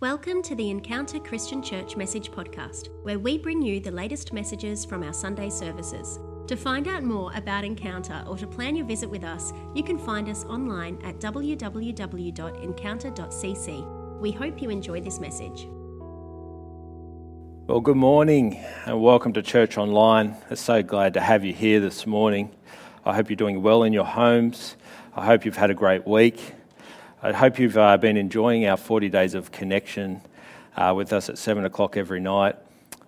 Welcome to the Encounter Christian Church Message Podcast, where we bring you the latest messages from our Sunday services. To find out more about Encounter or to plan your visit with us, you can find us online at www.encounter.cc. We hope you enjoy this message. Well, good morning and welcome to Church Online. It's so glad to have you here this morning. I hope you're doing well in your homes. I hope you've had a great week. I hope you've been enjoying our 40 days of connection with us at 7 o'clock every night.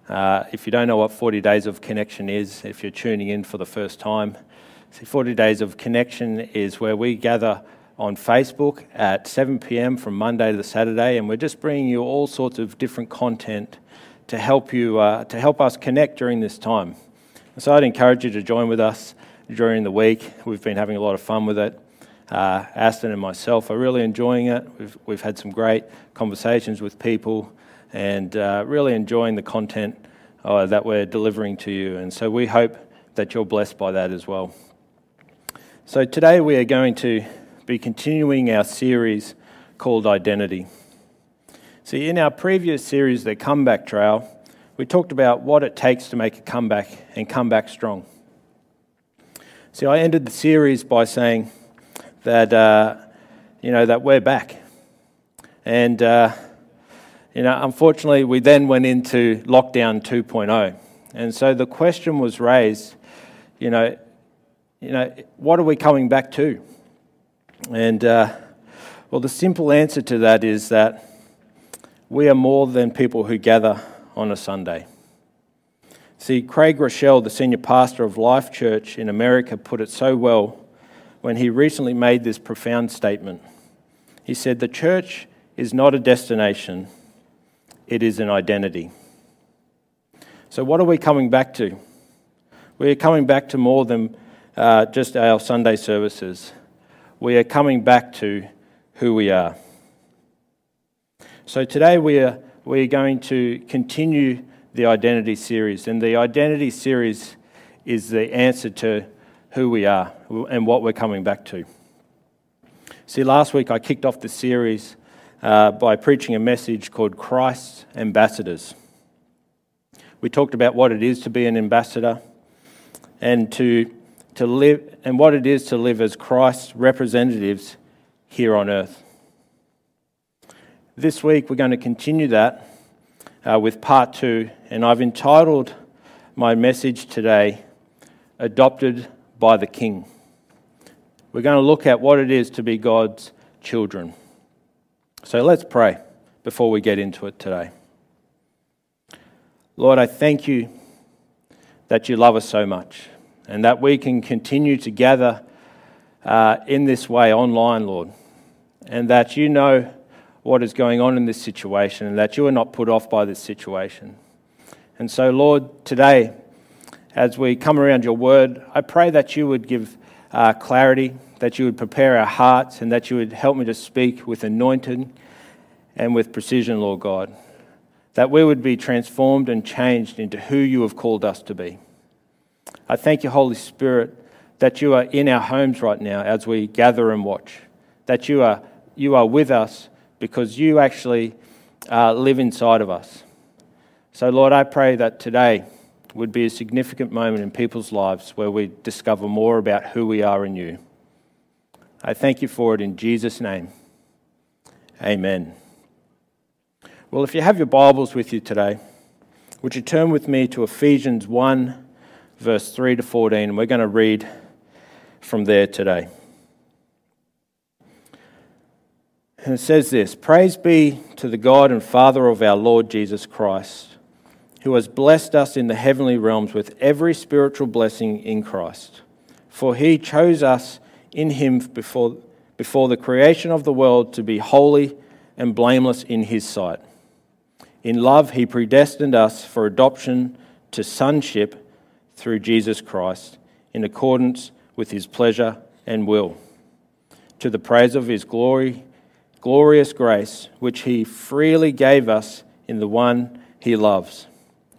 If you don't know what 40 days of connection is, if you're tuning in for the first time, see, 40 days of connection is where we gather on Facebook at 7pm from Monday to Saturday, and we're just bringing you all sorts of different content to help you, to help us connect during this time. So I'd encourage you to join with us during the week. We've been having a lot of fun with it. Aston and myself are really enjoying it. We've had some great conversations with people and really enjoying the content that we're delivering to you. And so we hope that you're blessed by that as well. So today we are going to be continuing our series called Identity. See, in our previous series, The Comeback Trail, we talked about what it takes to make a comeback and come back strong. See, I ended the series by saying that, that we're back. And, unfortunately, we then went into lockdown 2.0. And so the question was raised, what are we coming back to? And, the simple answer to that is that we are more than people who gather on a Sunday. See, Craig Rochelle, the senior pastor of Life Church in America, put it so well when he recently made this profound statement. He said, "The church is not a destination, it is an identity." So what are we coming back to? We are coming back to more than just our Sunday services. We are coming back to who we are. So today we are going to continue the Identity series, and the Identity series is the answer to who we are and what we're coming back to. See, last week I kicked off the series by preaching a message called Christ's Ambassadors. We talked about what it is to be an ambassador and to live, and what it is to live as Christ's representatives here on earth. This week we're going to continue that with part two, and I've entitled my message today, Adopted by the King. We're going to look at what it is to be God's children. So let's pray before we get into it today. Lord, I thank you that you love us so much and that we can continue to gather in this way online, Lord, and that you know what is going on in this situation and that you are not put off by this situation. And so, Lord, today, as we come around your word, I pray that you would give clarity, that you would prepare our hearts, and that you would help me to speak with anointing and with precision, Lord God, that we would be transformed and changed into who you have called us to be. I thank you, Holy Spirit, that you are in our homes right now as we gather and watch, that you are with us because you actually live inside of us. So, Lord, I pray that today would be a significant moment in people's lives where we discover more about who we are in you. I thank you for it in Jesus' name. Amen. Well, if you have your Bibles with you today, would you turn with me to Ephesians 1, verse 3 to 14, and we're going to read from there today. And it says this, "Praise be to the God and Father of our Lord Jesus Christ, who has blessed us in the heavenly realms with every spiritual blessing in Christ. For he chose us in him before the creation of the world to be holy and blameless in his sight. In love he predestined us for adoption to sonship through Jesus Christ, in accordance with his pleasure and will, to the praise of his glorious grace, which he freely gave us in the one he loves.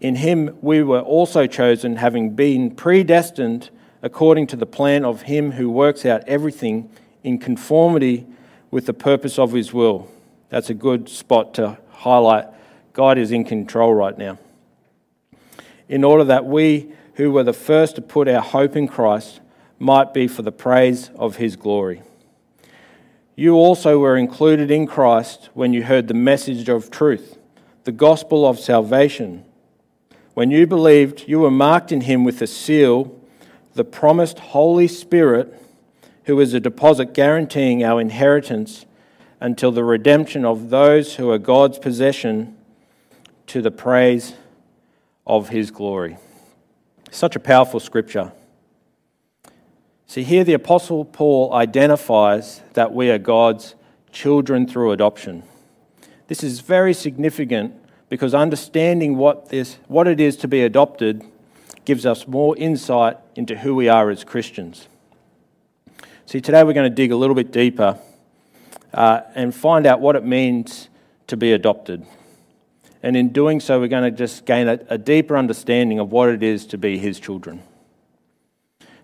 In him we were also chosen, having been predestined according to the plan of him who works out everything in conformity with the purpose of his will. That's a good spot to highlight. God is in control right now. In order that we who were the first to put our hope in Christ might be for the praise of his glory. You also were included in Christ when you heard the message of truth, the gospel of salvation. When you believed, you were marked in him with a seal, the promised Holy Spirit, who is a deposit guaranteeing our inheritance until the redemption of those who are God's possession, to the praise of his glory. Such a powerful scripture. See, here the Apostle Paul identifies that we are God's children through adoption. This is very significant because understanding what it is to be adopted gives us more insight into who we are as Christians. See, today we're going to dig a little bit deeper and find out what it means to be adopted. And in doing so, we're going to just gain a deeper understanding of what it is to be his children.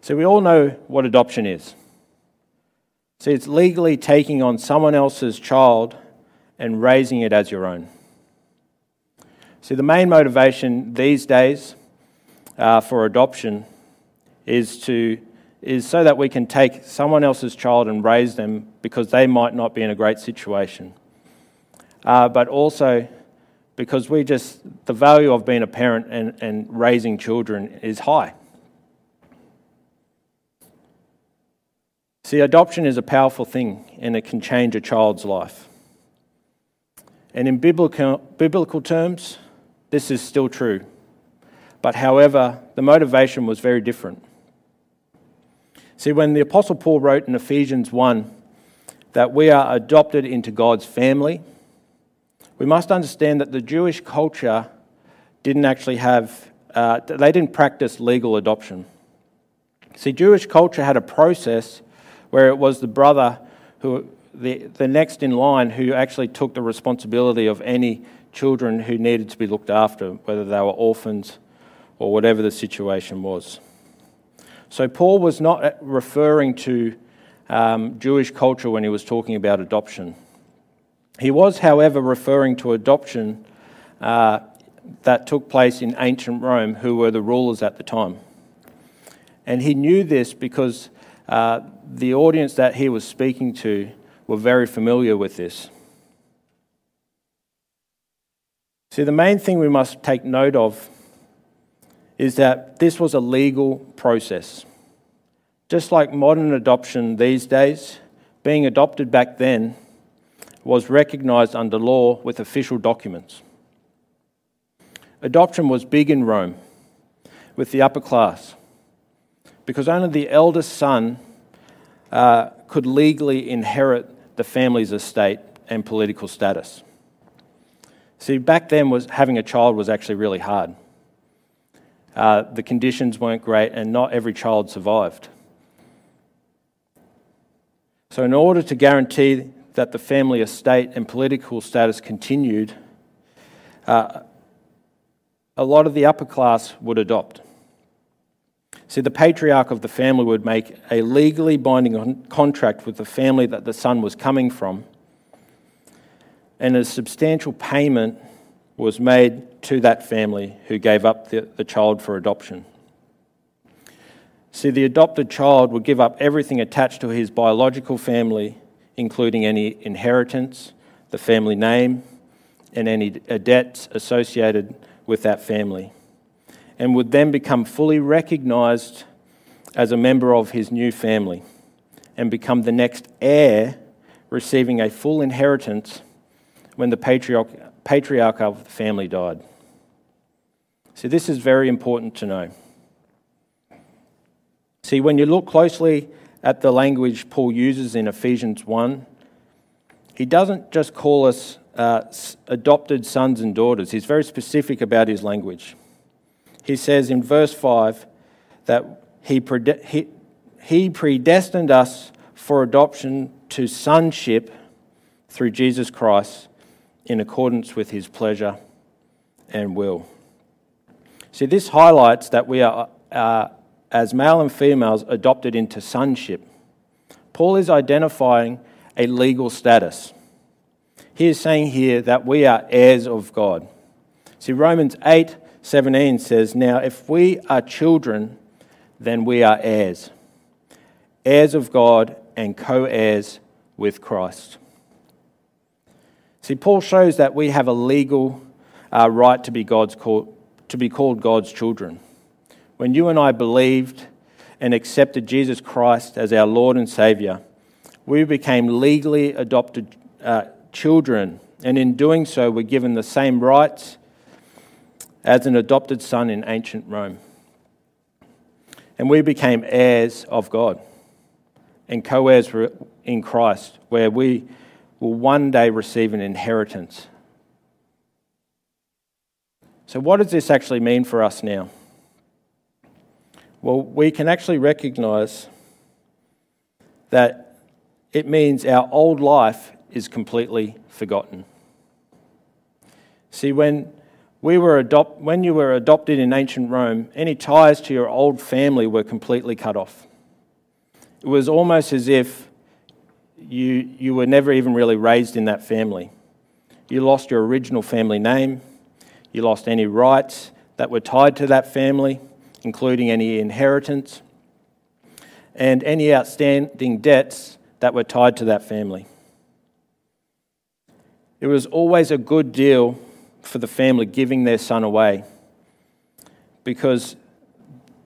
So we all know what adoption is. See, it's legally taking on someone else's child and raising it as your own. See, the main motivation these days for adoption is so that we can take someone else's child and raise them because they might not be in a great situation. But also because the value of being a parent and raising children is high. See, adoption is a powerful thing and it can change a child's life. And in biblical terms, this is still true. But however, the motivation was very different. See, when the Apostle Paul wrote in Ephesians 1 that we are adopted into God's family, we must understand that the Jewish culture didn't practice legal adoption. See, Jewish culture had a process where it was the brother, the next in line, who actually took the responsibility of any children who needed to be looked after, whether they were orphans or whatever the situation was. So Paul was not referring to Jewish culture when he was talking about adoption. He was, however, referring to adoption that took place in ancient Rome, who were the rulers at the time. And he knew this because the audience that he was speaking to were very familiar with this. See, the main thing we must take note of is that this was a legal process. Just like modern adoption these days, being adopted back then was recognised under law with official documents. Adoption was big in Rome with the upper class because only the eldest son could legally inherit the family's estate and political status. See, back then having a child was actually really hard. The conditions weren't great and not every child survived. So in order to guarantee that the family estate and political status continued, a lot of the upper class would adopt. See, the patriarch of the family would make a legally binding contract with the family that the son was coming from, and a substantial payment was made to that family who gave up the child for adoption. See, the adopted child would give up everything attached to his biological family, including any inheritance, the family name, and any debts associated with that family, and would then become fully recognised as a member of his new family and become the next heir, receiving a full inheritance when the patriarch of the family died. See, this is very important to know. See, when you look closely at the language Paul uses in Ephesians 1, he doesn't just call us adopted sons and daughters. He's very specific about his language. He says in verse 5 that he predestined us for adoption to sonship through Jesus Christ in accordance with his pleasure and will. See, this highlights that we are, as male and females, adopted into sonship. Paul is identifying a legal status. He is saying here that we are heirs of God. See, Romans 8:17 says, "Now if we are children, then we are heirs, heirs of God and co-heirs with Christ." See, Paul shows that we have a legal right to be called God's children. When you and I believed and accepted Jesus Christ as our Lord and Saviour, we became legally adopted children, and in doing so, were given the same rights as an adopted son in ancient Rome. And we became heirs of God and co-heirs in Christ, where we will one day receive an inheritance. So what does this actually mean for us now? Well, we can actually recognise that it means our old life is completely forgotten. See, when you were adopted in ancient Rome, any ties to your old family were completely cut off. It was almost as if you were never even really raised in that family. You lost your original family name. You lost any rights that were tied to that family, including any inheritance, and any outstanding debts that were tied to that family. It was always a good deal for the family giving their son away, because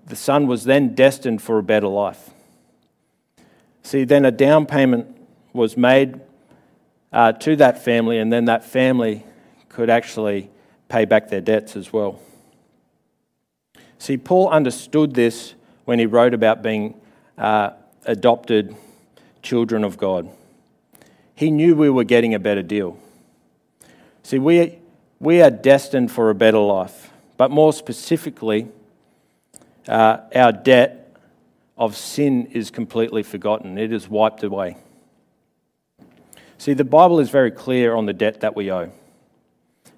the son was then destined for a better life. See, then a down payment was made to that family, and then that family could actually pay back their debts as well. See, Paul understood this when he wrote about being adopted children of God. He knew we were getting a better deal. See, we are destined for a better life, but more specifically, our debt of sin is completely forgotten. It is wiped away. See, the Bible is very clear on the debt that we owe.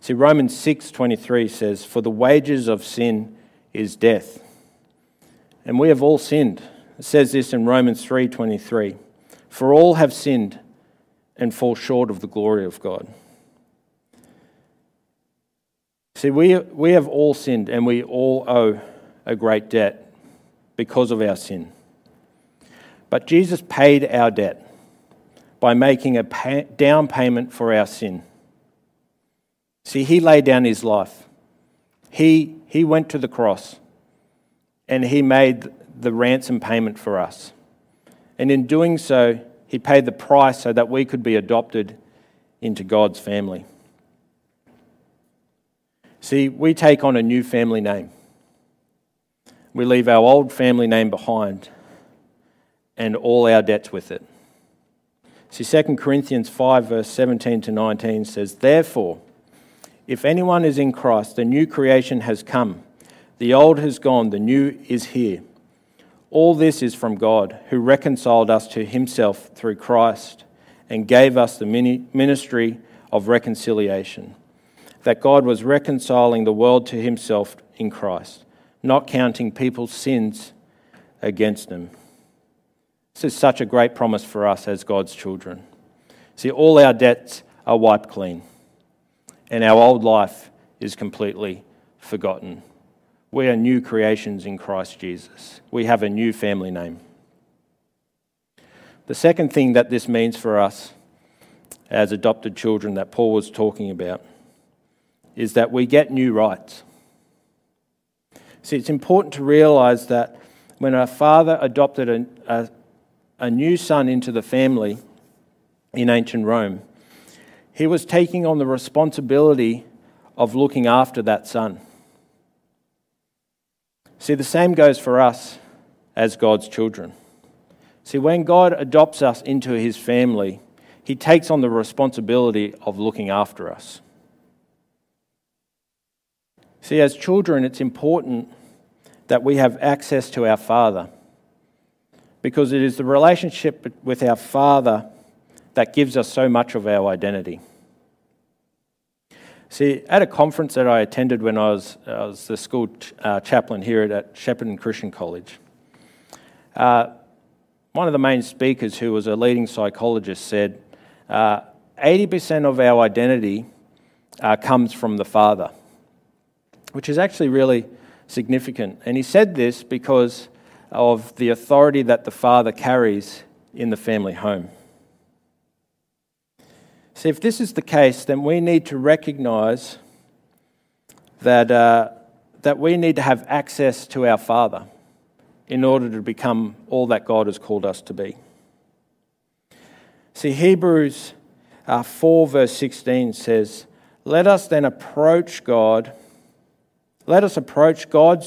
See, Romans 6:23 says, "For the wages of sin is death." And we have all sinned. It says this in Romans 3:23, "For all have sinned and fall short of the glory of God." See, we have all sinned, and we all owe a great debt because of our sin. But Jesus paid our debt by making a down payment for our sin. See, he laid down his life. He went to the cross, and he made the ransom payment for us. And in doing so, he paid the price so that we could be adopted into God's family. See, we take on a new family name. We leave our old family name behind and all our debts with it. See, 2 Corinthians 5, verse 17 to 19 says, "Therefore, if anyone is in Christ, the new creation has come. The old has gone, the new is here. All this is from God, who reconciled us to himself through Christ and gave us the ministry of reconciliation. That God was reconciling the world to himself in Christ, not counting people's sins against them." This is such a great promise for us as God's children. See, all our debts are wiped clean, and our old life is completely forgotten. We are new creations in Christ Jesus. We have a new family name. The second thing that this means for us as adopted children that Paul was talking about is that we get new rights. See, it's important to realise that when our father adopted a new son into the family in ancient Rome, he was taking on the responsibility of looking after that son. See, the same goes for us as God's children. See, when God adopts us into his family, He takes on the responsibility of looking after us. See, as children, it's important that we have access to our Father, because it is the relationship with our Father that gives us so much of our identity. See, at a conference that I attended when I was the school chaplain here at Shepparton Christian College, one of the main speakers, who was a leading psychologist, said 80% of our identity comes from the Father, which is actually really significant. And he said this because of the authority that the Father carries in the family home. So if this is the case, then we need to recognise that we need to have access to our Father in order to become all that God has called us to be. See, Hebrews 4 verse 16 says, Let us approach God's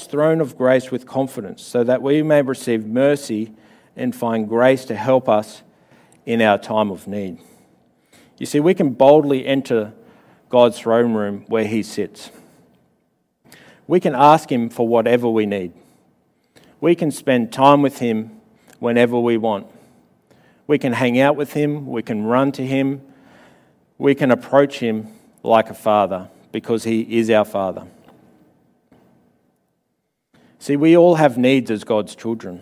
throne of grace with confidence, so that we may receive mercy and find grace to help us in our time of need. You see, we can boldly enter God's throne room where He sits. We can ask Him for whatever we need. We can spend time with Him whenever we want. We can hang out with Him. We can run to Him. We can approach Him like a father, because He is our Father. See, we all have needs as God's children,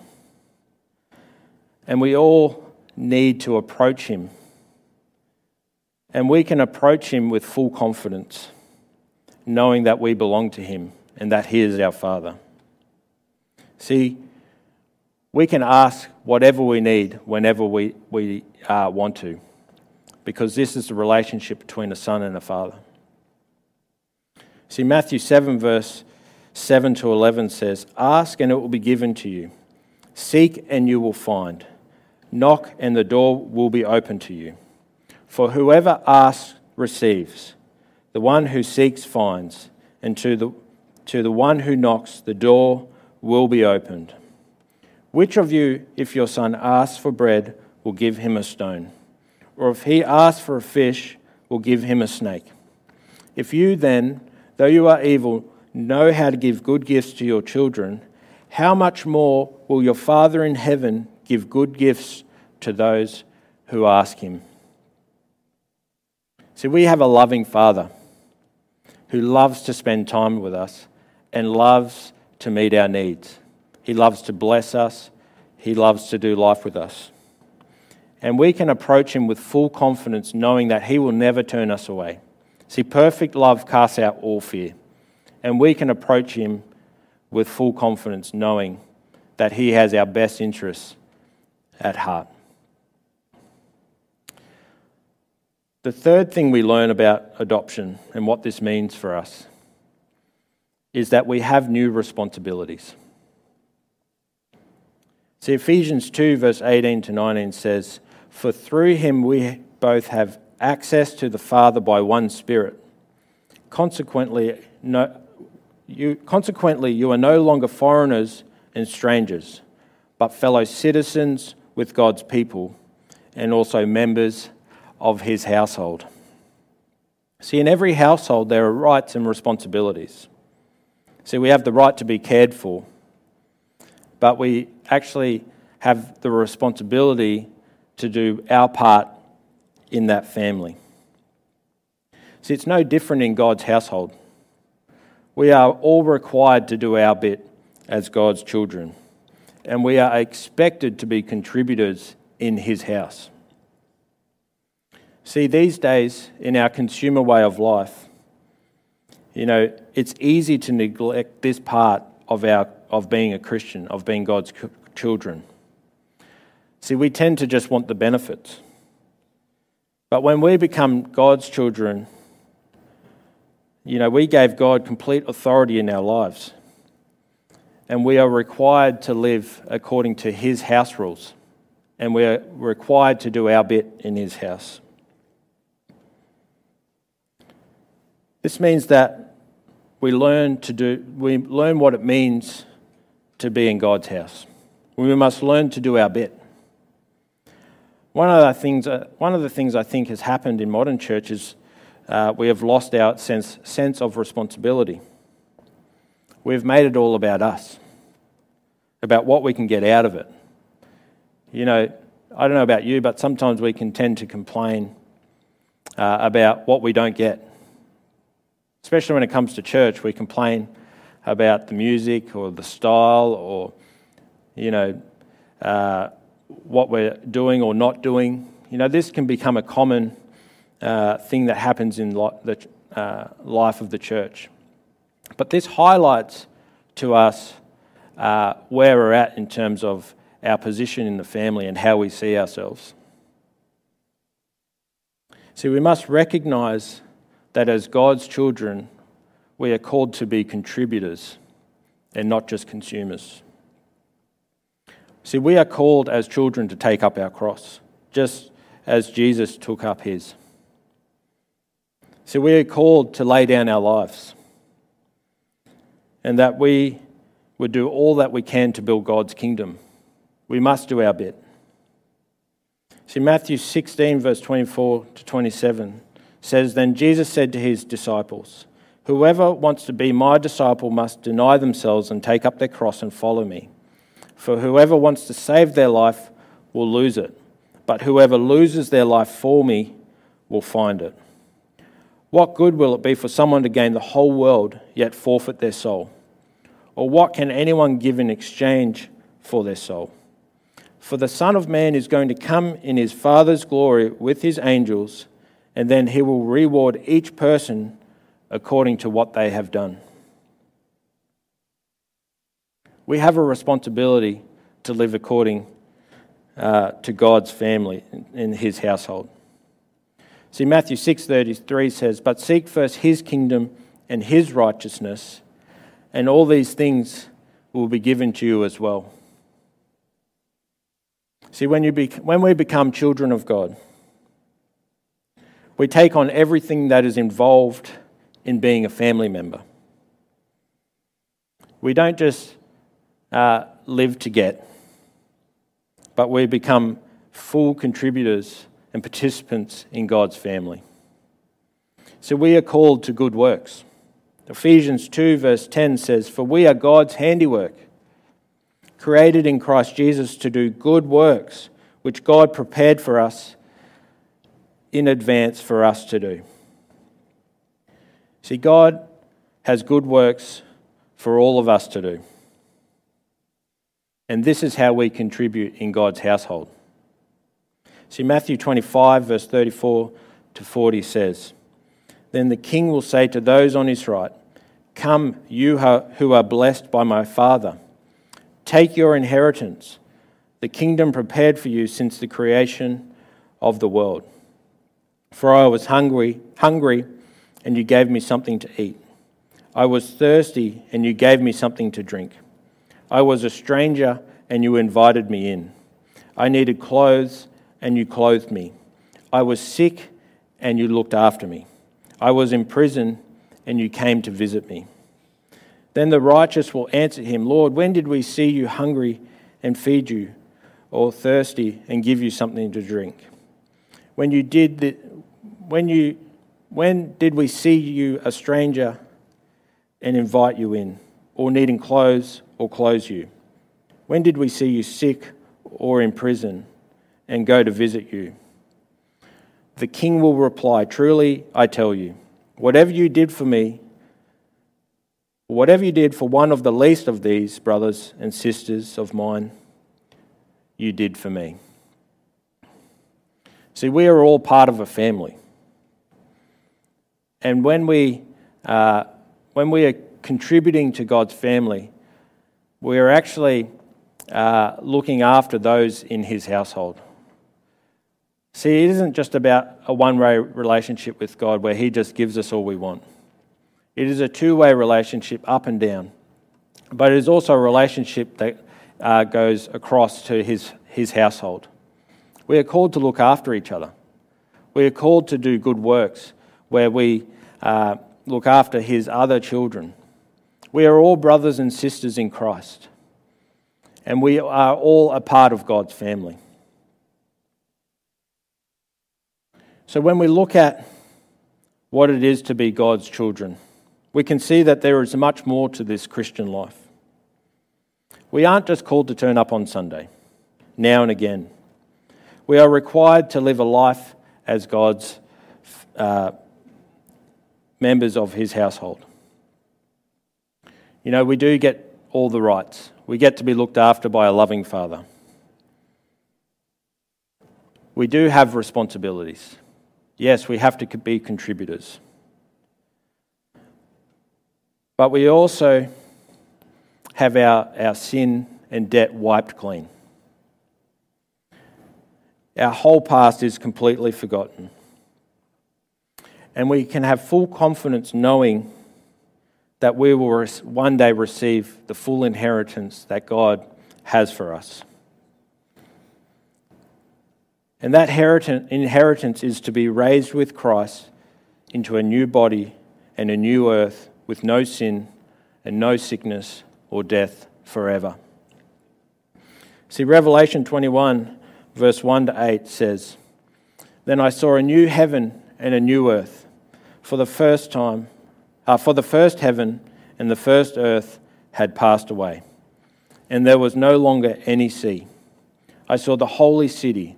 and we all need to approach Him. And we can approach Him with full confidence, knowing that we belong to Him and that He is our Father. See, we can ask whatever we need whenever we want to, because this is the relationship between a son and a father. See, Matthew 7 verse 7 to 11 says, "Ask and it will be given to you. Seek and you will find. Knock and the door will be opened to you. For whoever asks receives, the one who seeks finds, and to the one who knocks, the door will be opened. Which of you, if your son asks for bread, will give him a stone? Or if he asks for a fish, will give him a snake? If you then, though you are evil, know how to give good gifts to your children, how much more will your Father in heaven give good gifts to those who ask Him?" See, we have a loving Father who loves to spend time with us and loves to meet our needs. He loves to bless us. He loves to do life with us. And we can approach Him with full confidence, knowing that He will never turn us away. See, perfect love casts out all fear. And we can approach Him with full confidence, knowing that He has our best interests at heart. The third thing we learn about adoption and what this means for us is that we have new responsibilities. See, Ephesians 2 verse 18 to 19 says, "For through Him we both have access to the Father by one Spirit. Consequently, you are no longer foreigners and strangers, but fellow citizens with God's people and also members of His household." See, in every household there are rights and responsibilities. See, we have the right to be cared for, but we actually have the responsibility to do our part in that family. See, it's no different in God's household. We are all required to do our bit as God's children, and we are expected to be contributors in His house. See, these days, in our consumer way of life, it's easy to neglect this part of being a Christian, of being God's children. See, we tend to just want the benefits. But when we become God's children, we gave God complete authority in our lives. And we are required to live according to His house rules. And we are required to do our bit in His house. This means that we learn what it means to be in God's house. We must learn to do our bit. One of the things I think has happened in modern churches, we have lost our sense of responsibility. We've made it all about us, about what we can get out of it. You know, I don't know about you, but sometimes we can tend to complain about what we don't get. Especially when it comes to church, we complain about the music or the style or, you know, what we're doing or not doing. You know, this can become a common thing that happens in the life of the church. But this highlights to us where we're at in terms of our position in the family and how we see ourselves. See, we must recognise that as God's children, we are called to be contributors and not just consumers. See, we are called as children to take up our cross, just as Jesus took up his. See, we are called to lay down our lives, and that we would do all that we can to build God's kingdom. We must do our bit. See, Matthew 16, verse 24 to 27 says, "Then Jesus said to his disciples, 'Whoever wants to be my disciple must deny themselves and take up their cross and follow me. For whoever wants to save their life will lose it, but whoever loses their life for me will find it. What good will it be for someone to gain the whole world yet forfeit their soul? Or what can anyone give in exchange for their soul? For the Son of Man is going to come in his Father's glory with his angels, and then he will reward each person according to what they have done.'" We have a responsibility to live according to God's family in his household. See, Matthew 6:33 says, "But seek first his kingdom and his righteousness, and all these things will be given to you as well." See, when we become children of God, we take on everything that is involved in being a family member. We don't just live to get, but we become full contributors and participants in God's family. So we are called to good works. Ephesians 2 verse 10 says, "For we are God's handiwork, created in Christ Jesus to do good works, which God prepared for us in advance for us to do." See, God has good works for all of us to do. And this is how we contribute in God's household. See, Matthew 25, verse 34 to 40 says, "Then the king will say to those on his right, 'Come, you who are blessed by my Father, take your inheritance, the kingdom prepared for you since the creation of the world. For I was hungry, and you gave me something to eat. I was thirsty, and you gave me something to drink. I was a stranger, and you invited me in. I needed clothes, and you clothed me. I was sick, and you looked after me. I was in prison, and you came to visit me.' Then the righteous will answer him, 'Lord, when did we see you hungry and feed you, or thirsty and give you something to drink? When did we see you a stranger and invite you in, or needing clothes or clothe you? When did we see you sick or in prison and go to visit you?' The king will reply, 'Truly I tell you, whatever you did for one of the least of these brothers and sisters of mine, you did for me.'" See, we are all part of a family. And when we are contributing to God's family, we are actually looking after those in his household. See, it isn't just about a one-way relationship with God where he just gives us all we want. It is a two-way relationship up and down. But it is also a relationship that goes across to his household. We are called to look after each other. We are called to do good works where we look after his other children. We are all brothers and sisters in Christ, and we are all a part of God's family. So when we look at what it is to be God's children, we can see that there is much more to this Christian life. We aren't just called to turn up on Sunday, now and again. We are required to live a life as God's members of his household. You know, we do get all the rights. We get to be looked after by a loving father. We do have responsibilities. Yes, we have to be contributors. But we also have our sin and debt wiped clean. Our whole past is completely forgotten. And we can have full confidence knowing that we will one day receive the full inheritance that God has for us. And that inheritance is to be raised with Christ into a new body and a new earth with no sin and no sickness or death forever. See, Revelation 21 verse 1 to 8 says, "Then I saw a new heaven and a new earth, for the first heaven and the first earth had passed away, and there was no longer any sea. I saw the holy city,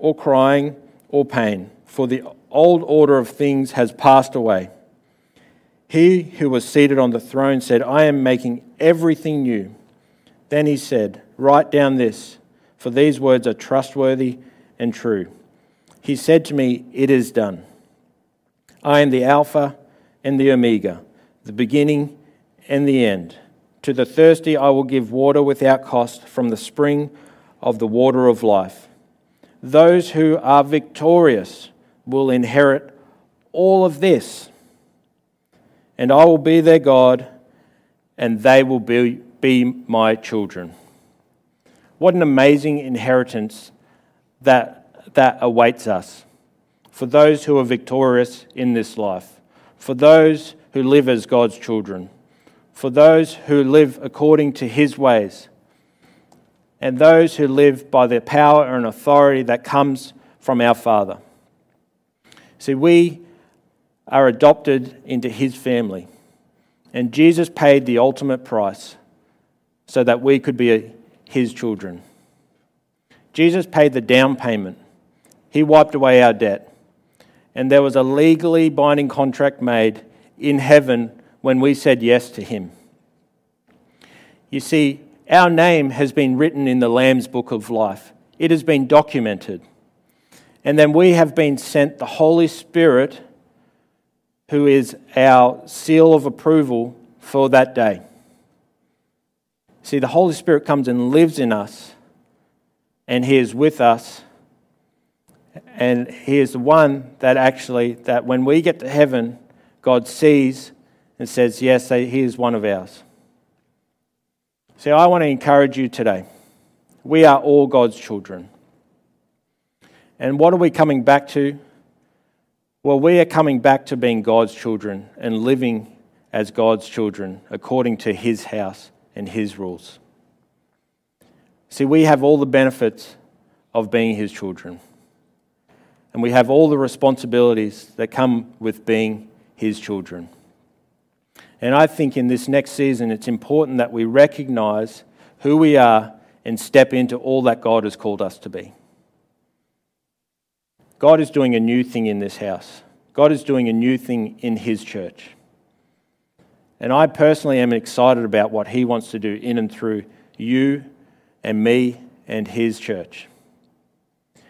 or crying or pain, for the old order of things has passed away.' He who was seated on the throne said, 'I am making everything new.' Then he said, 'Write down this, for these words are trustworthy and true.' He said to me, 'It is done.' I am the Alpha and the Omega, the beginning and the end. To the thirsty I will give water without cost from the spring of the water of life. Those who are victorious will inherit all of this, and I will be their God, and they will be my children." What an amazing inheritance that awaits us for those who are victorious in this life, for those who live as God's children, for those who live according to his ways, and those who live by the power and authority that comes from our Father. See, we are adopted into his family, and Jesus paid the ultimate price so that we could be his children. Jesus paid the down payment. He wiped away our debt, and there was a legally binding contract made in heaven when we said yes to him. You see, our name has been written in the Lamb's Book of Life. It has been documented. And then we have been sent the Holy Spirit, who is our seal of approval for that day. See, the Holy Spirit comes and lives in us, and he is with us, and he is the one that when we get to heaven, God sees and says, yes, he is one of ours. See, I want to encourage you today. We are all God's children. And what are we coming back to? Well, we are coming back to being God's children and living as God's children according to his house and his rules. See, we have all the benefits of being his children. And we have all the responsibilities that come with being his children. And I think in this next season, it's important that we recognize who we are and step into all that God has called us to be. God is doing a new thing in this house. God is doing a new thing in his church. And I personally am excited about what he wants to do in and through you and me and his church.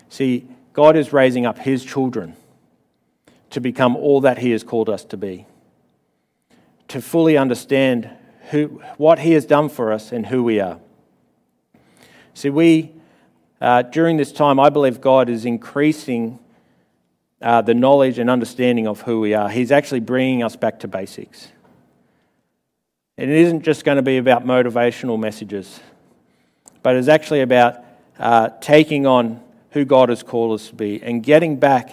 See, God is raising up his children to become all that he has called us to be, to fully understand what he has done for us and who we are. See, during this time, I believe God is increasing the knowledge and understanding of who we are. He's actually bringing us back to basics. And it isn't just going to be about motivational messages, but it's actually about taking on who God has called us to be and getting back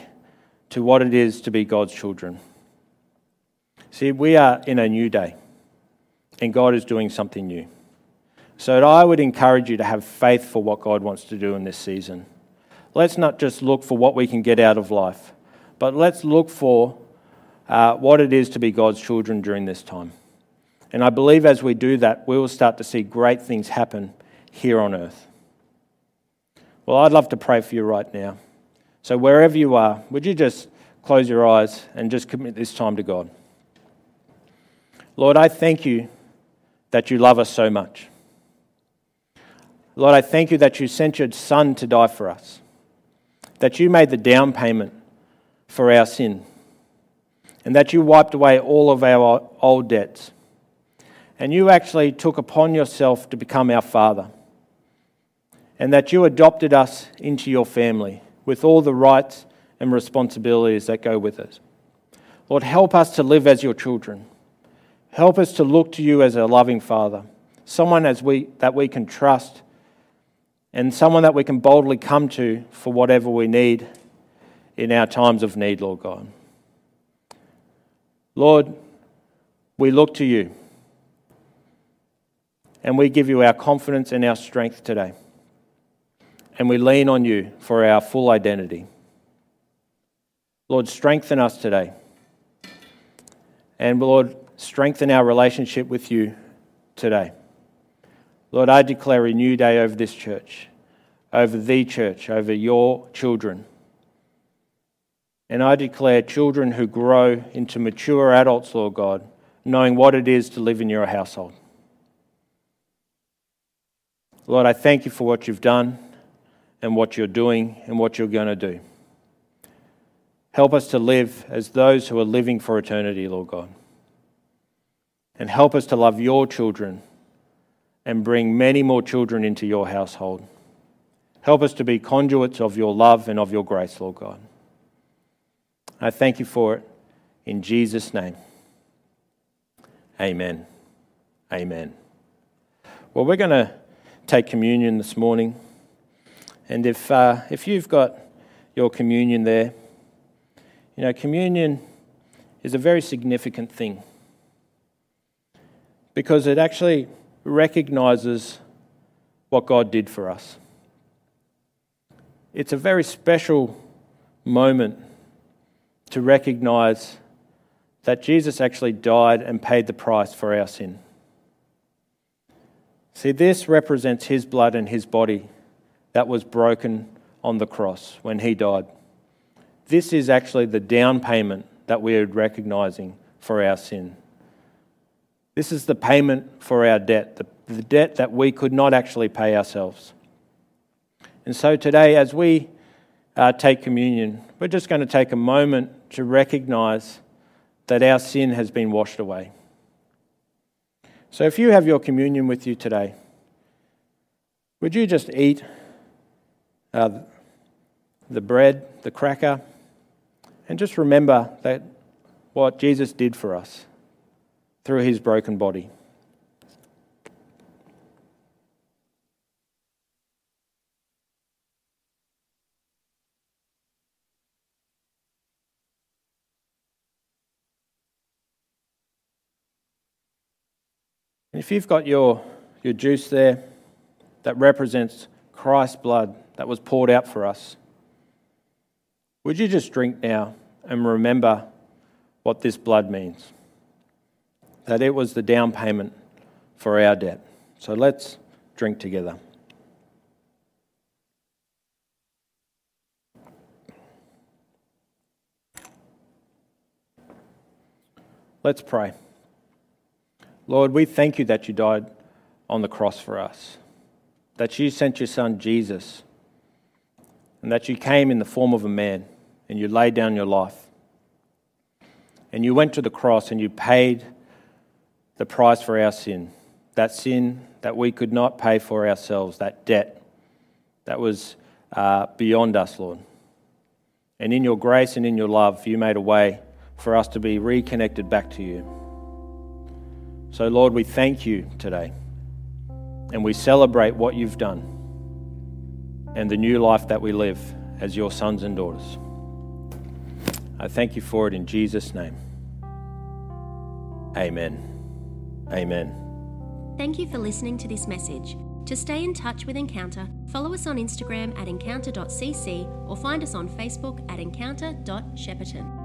to what it is to be God's children. See, we are in a new day, and God is doing something new. So I would encourage you to have faith for what God wants to do in this season. Let's not just look for what we can get out of life, but let's look for what it is to be God's children during this time. And I believe as we do that, we will start to see great things happen here on earth. Well, I'd love to pray for you right now. So wherever you are, would you just close your eyes and just commit this time to God? Lord, I thank you that you love us so much. Lord, I thank you that you sent your Son to die for us, that you made the down payment for our sin, and that you wiped away all of our old debts. And you actually took upon yourself to become our Father, and that you adopted us into your family with all the rights and responsibilities that go with it. Lord, help us to live as your children. Help us to look to you as a loving Father, someone that we can trust, and someone that we can boldly come to for whatever we need in our times of need, Lord God. Lord, we look to you, and we give you our confidence and our strength today. And we lean on you for our full identity. Lord, strengthen us today. And Lord, strengthen our relationship with you today. Lord, I declare a new day over this church, over the church, over your children. And I declare children who grow into mature adults, Lord God, knowing what it is to live in your household. Lord, I thank you for what you've done and what you're doing and what you're going to do. Help us to live as those who are living for eternity, Lord God. And help us to love your children and bring many more children into your household. Help us to be conduits of your love and of your grace, Lord God. I thank you for it. In Jesus' name, amen. Amen. Well, we're going to take communion this morning, and if you've got your communion there, you know, communion is a very significant thing because it actually recognizes what God did for us. It's a very special moment to recognize that Jesus actually died and paid the price for our sin. See, this represents his blood and his body that was broken on the cross when he died. This is actually the down payment that we are recognizing for our sin. This is the payment for our debt, the debt that we could not actually pay ourselves. And so today, as we take communion, we're just going to take a moment to recognize that our sin has been washed away. So if you have your communion with you today, would you just eat the bread, the cracker, and just remember that what Jesus did for us through his broken body. And if you've got your juice there that represents Christ's blood that was poured out for us, would you just drink now and remember what this blood means? That it was the down payment for our debt. So let's drink together. Let's pray. Lord, we thank you that you died on the cross for us, that you sent your Son Jesus, and that you came in the form of a man, and you laid down your life, and you went to the cross, and you paid the price for our sin that we could not pay for ourselves, that debt that was beyond us, Lord. And in your grace and in your love, you made a way for us to be reconnected back to you. So, Lord, we thank you today. And we celebrate what you've done and the new life that we live as your sons and daughters. I thank you for it in Jesus' name. Amen. Amen. Thank you for listening to this message. To stay in touch with Encounter, follow us on Instagram at encounter.cc or find us on Facebook at encounter.Shepparton.